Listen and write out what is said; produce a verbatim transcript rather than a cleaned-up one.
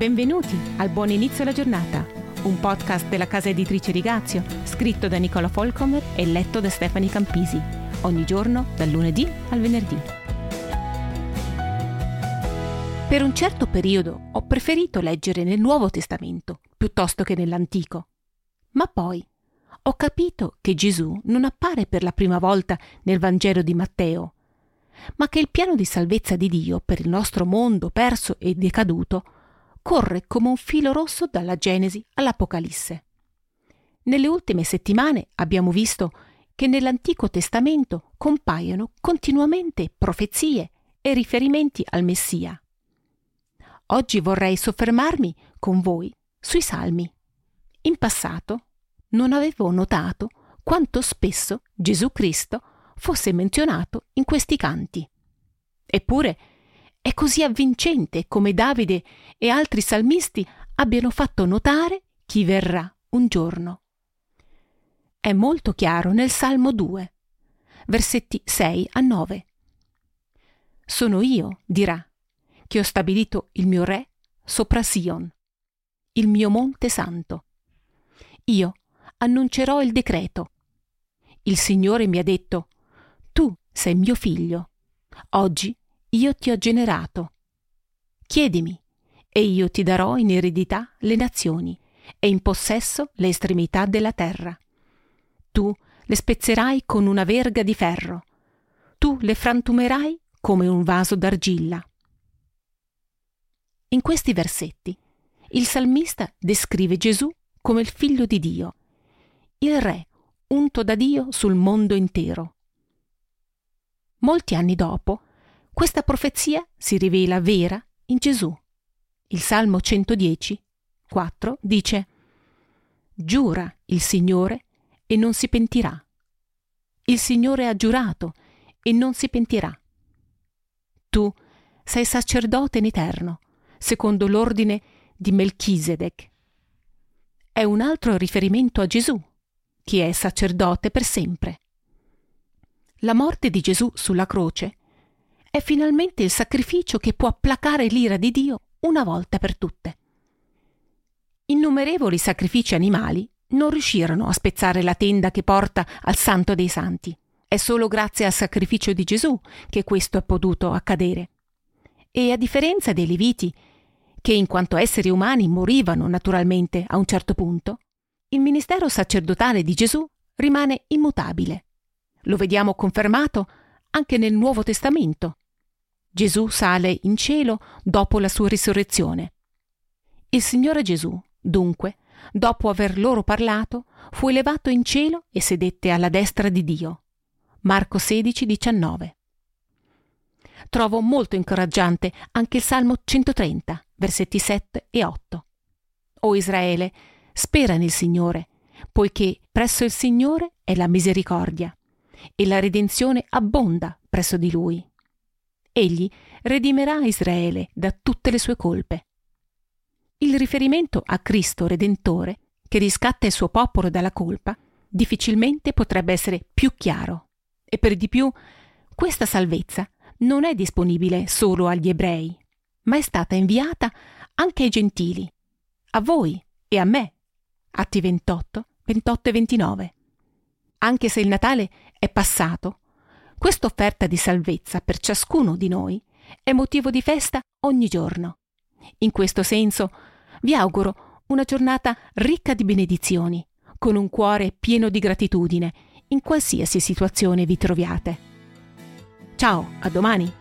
Benvenuti al Buon Inizio della Giornata, un podcast della casa editrice Rigazio, scritto da Nicola Folcomer e letto da Stefani Campisi, ogni giorno dal lunedì al venerdì. Per un certo periodo ho preferito leggere nel Nuovo Testamento piuttosto che nell'Antico, ma poi ho capito che Gesù non appare per la prima volta nel Vangelo di Matteo, ma che il piano di salvezza di Dio per il nostro mondo perso e decaduto corre come un filo rosso dalla Genesi all'Apocalisse. Nelle ultime settimane abbiamo visto che nell'Antico Testamento compaiono continuamente profezie e riferimenti al Messia. Oggi vorrei soffermarmi con voi sui Salmi. In passato non avevo notato quanto spesso Gesù Cristo fosse menzionato in questi canti. Eppure è così avvincente come Davide e altri salmisti abbiano fatto notare chi verrà un giorno. È molto chiaro nel Salmo due, versetti sei a nove. Sono io, dirà, che ho stabilito il mio re sopra Sion, il mio monte santo. Io annuncerò il decreto. Il Signore mi ha detto: tu sei mio figlio, oggi io ti ho generato. Chiedimi, e io ti darò in eredità le nazioni e in possesso le estremità della terra. Tu le spezzerai con una verga di ferro, tu le frantumerai come un vaso d'argilla. In questi versetti il salmista descrive Gesù come il figlio di Dio, il re unto da Dio sul mondo intero. Molti anni dopo, questa profezia si rivela vera in Gesù. Il Salmo centodieci, quattro dice: «Giura il Signore e non si pentirà. Il Signore ha giurato e non si pentirà. Tu sei sacerdote in eterno, secondo l'ordine di Melchisedec». È un altro riferimento a Gesù, che è sacerdote per sempre. La morte di Gesù sulla croce è finalmente il sacrificio che può placare l'ira di Dio una volta per tutte. Innumerevoli sacrifici animali non riuscirono a spezzare la tenda che porta al Santo dei Santi. È solo grazie al sacrificio di Gesù che questo è potuto accadere. E a differenza dei Leviti, che in quanto esseri umani morivano naturalmente a un certo punto, il ministero sacerdotale di Gesù rimane immutabile. Lo vediamo confermato anche nel Nuovo Testamento. Gesù sale in cielo dopo la sua risurrezione. Il Signore Gesù, dunque, dopo aver loro parlato, fu elevato in cielo e sedette alla destra di Dio. Marco sedici, diciannove. Trovo molto incoraggiante anche il Salmo centotrenta, versetti sette e otto. O Israele, spera nel Signore, poiché presso il Signore è la misericordia e la redenzione abbonda presso di Lui. Egli redimerà Israele da tutte le sue colpe. Il riferimento a Cristo Redentore, che riscatta il suo popolo dalla colpa, difficilmente potrebbe essere più chiaro. E per di più, questa salvezza non è disponibile solo agli ebrei, ma è stata inviata anche ai gentili, a voi e a me. Atti ventotto, ventotto e ventinove. Anche se il Natale è passato, questa offerta di salvezza per ciascuno di noi è motivo di festa ogni giorno. In questo senso vi auguro una giornata ricca di benedizioni, con un cuore pieno di gratitudine in qualsiasi situazione vi troviate. Ciao, a domani!